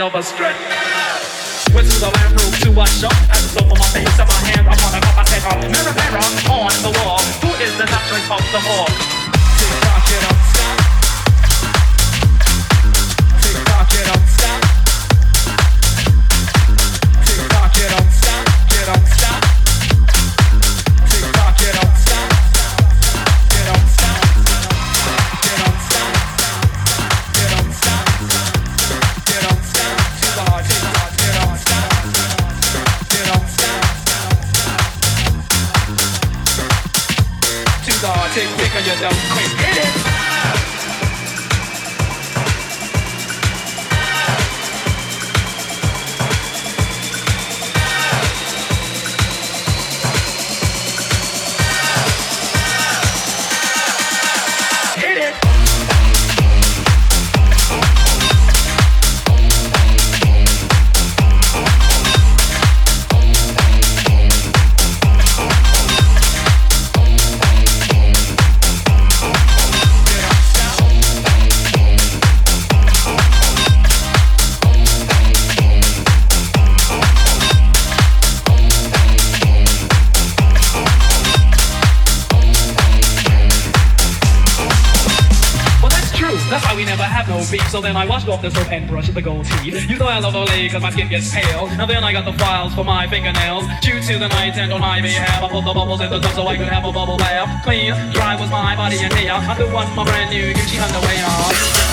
myself a straight. Went to the lamp room to a shop and soap on my face and my hands upon a cup. I said, mirror, mirror on the wall, who is the top drink of them all? Tick tock, it don't stop. Tick tock, it don't stop. Tick tock, it don't stop. It don't stop. Tick tock, it don't stop. It don't stop. It don't stop. It don't stop. It don't stop. She's a hard tick tock. It don't stop. It don't stop. She's a hard tick tick on yourself. Quick, get it. So then I washed off the soap and brushed the gold teeth. You thought I loved Olay cause my skin gets pale. And then I got the files for my fingernails. Due to the night and on my behalf, I put the bubbles in the tub so I could have a bubble bath. Clean, dry was my body and hair. I threw on my brand new Gucci underwear.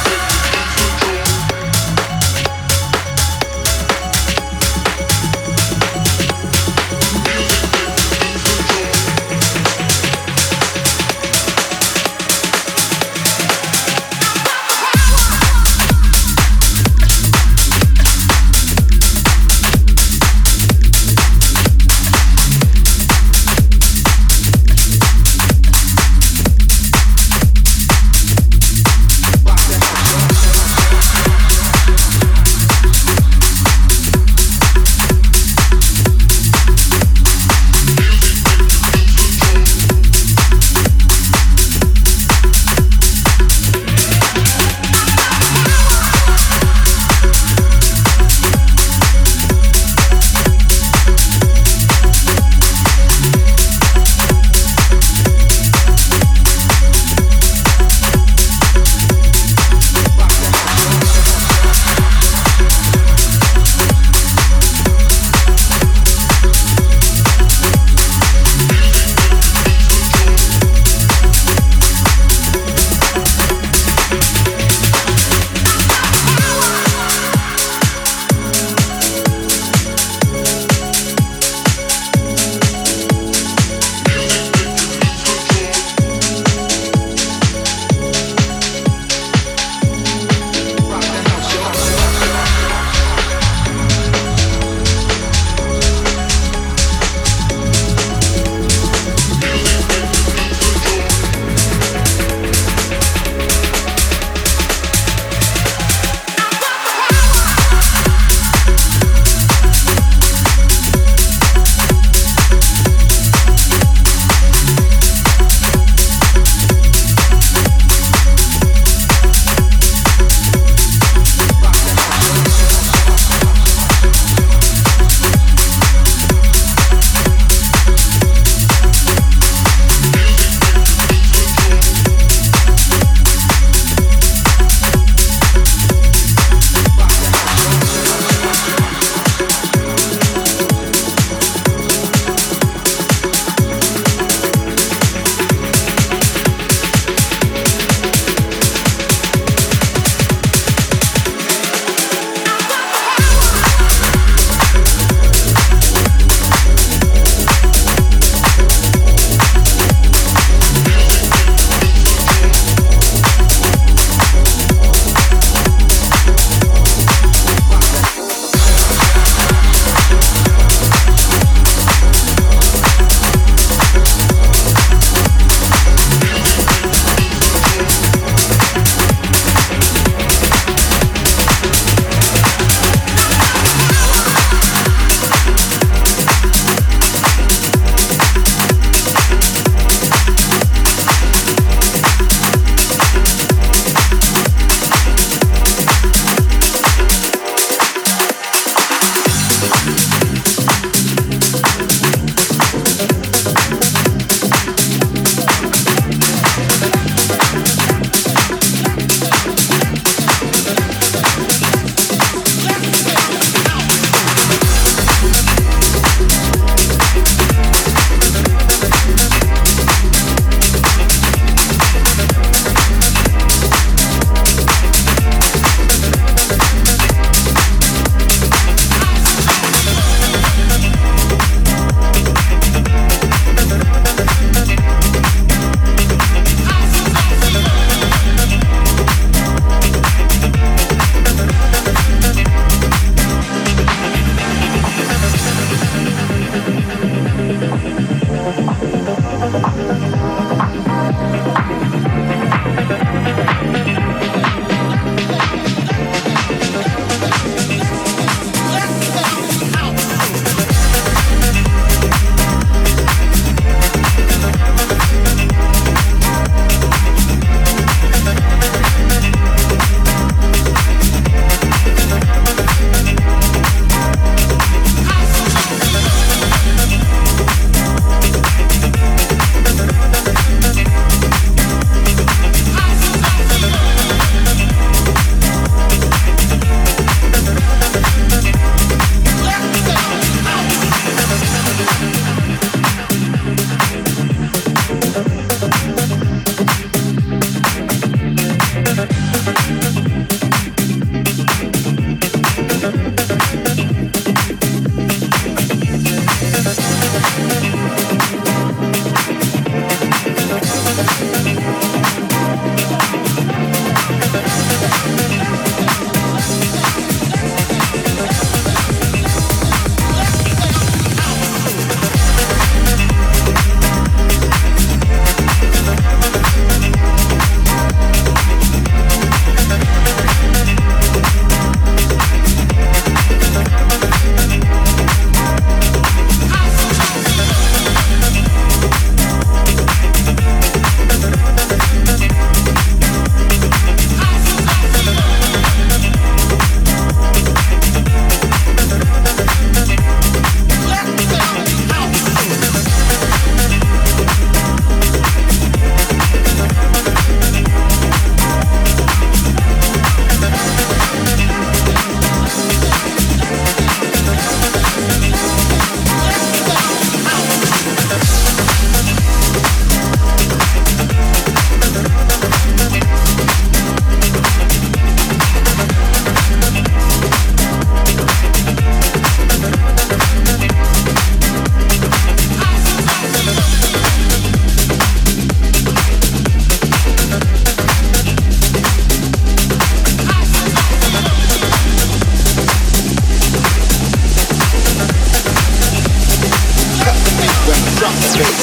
drop the bass.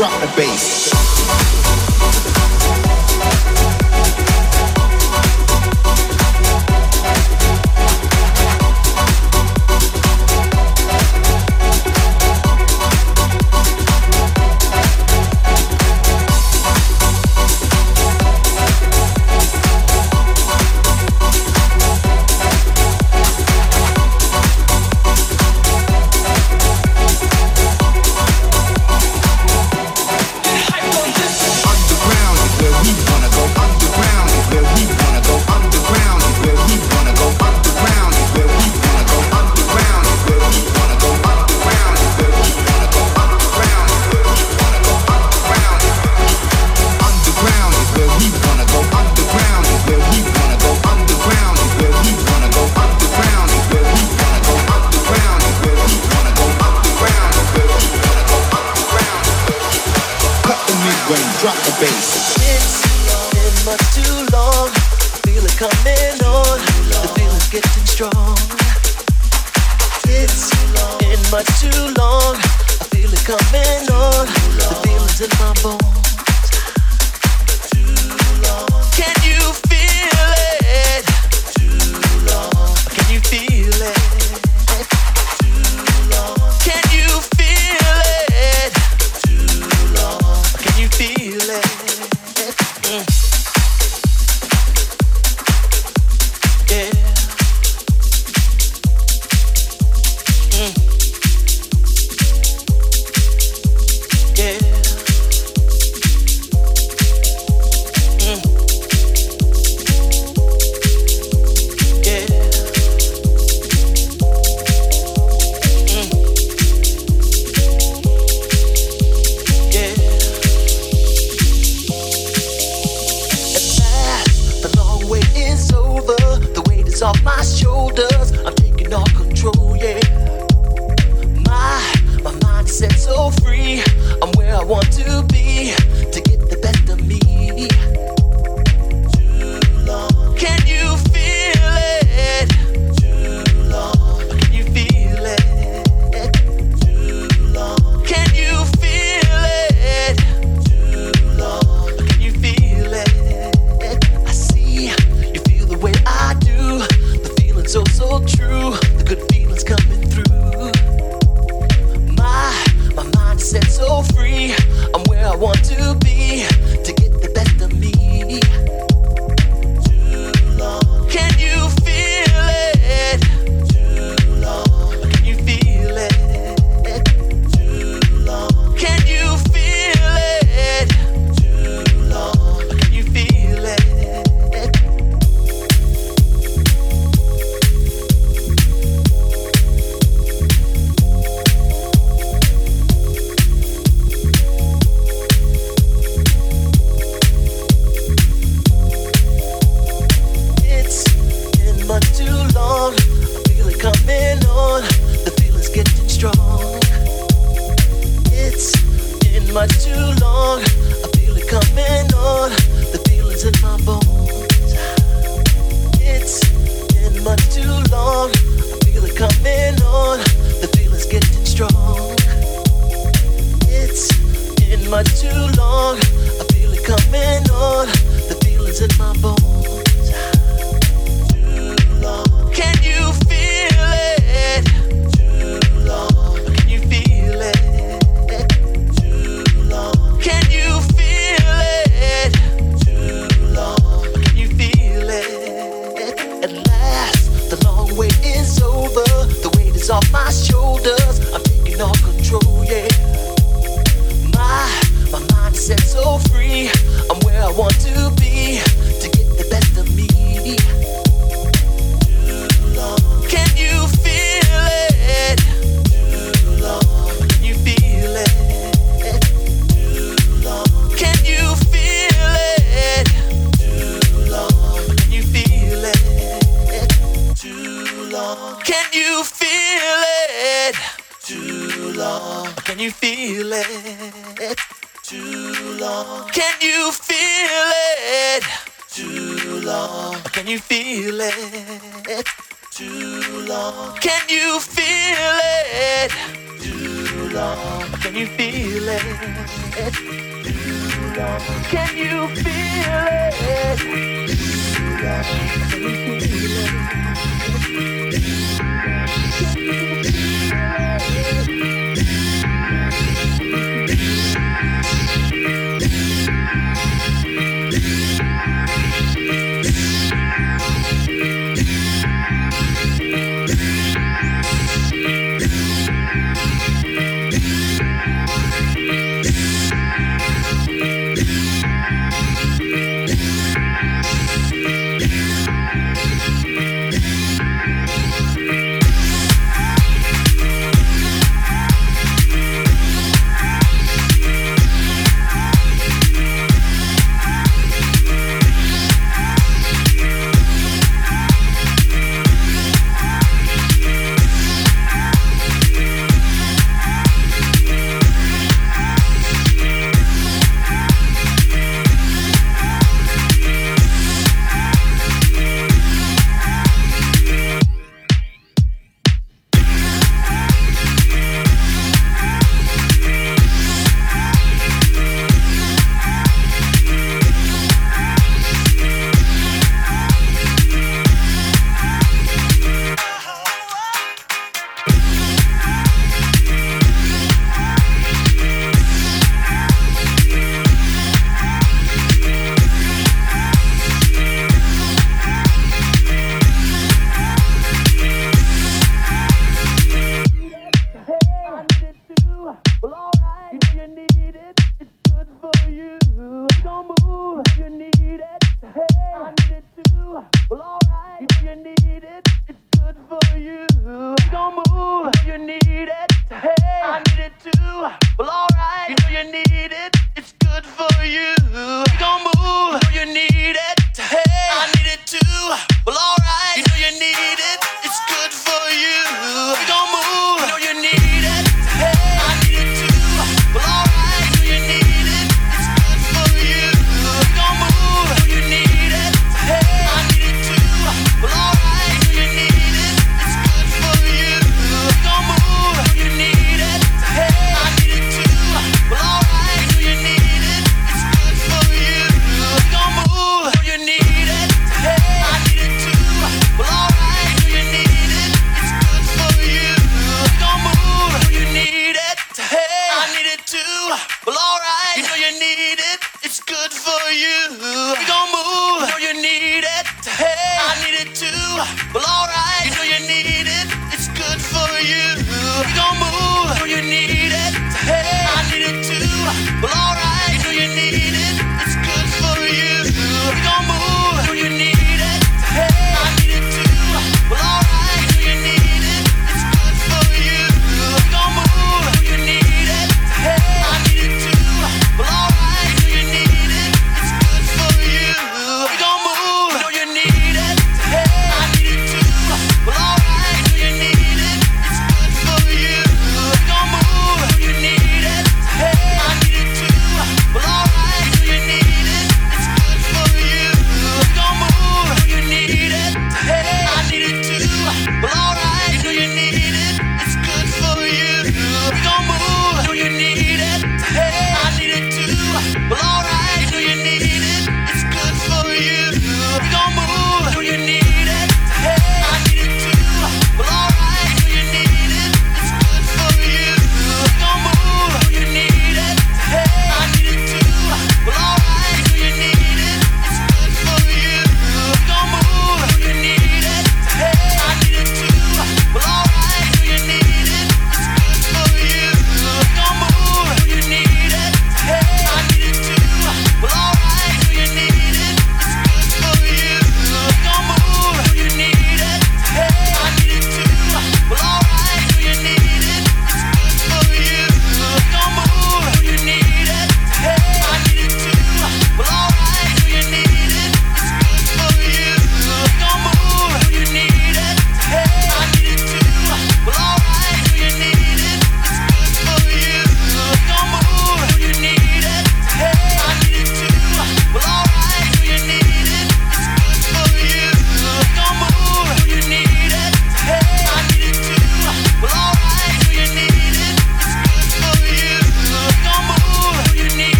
Drop the bass. much too long. I feel it coming on. The feeling's in my bones. It's been much too long. I feel it coming on. The feeling's getting strong. It's been much too long. I feel it coming on. The feeling's in my bones. Too long. Can you feel it? Too long. Can you feel it? Off my shoulders, I'm taking all control, yeah. My mind is set so free. I'm where I want to be, to get the best of me. Too long. Can you feel it? Too long. Can you feel it? Too long. Can you feel it? Too long. Can you feel it? Too long. Can you feel it? Too long. Can you feel it? Too long. Can you feel it? Too long. Can you feel it? Too long. Can you feel it? Too long. Can you feel it? Too long. Can you feel it? Too long. Can you feel it? Well, alright, if you need it, it's good for you. Don't move, you need it.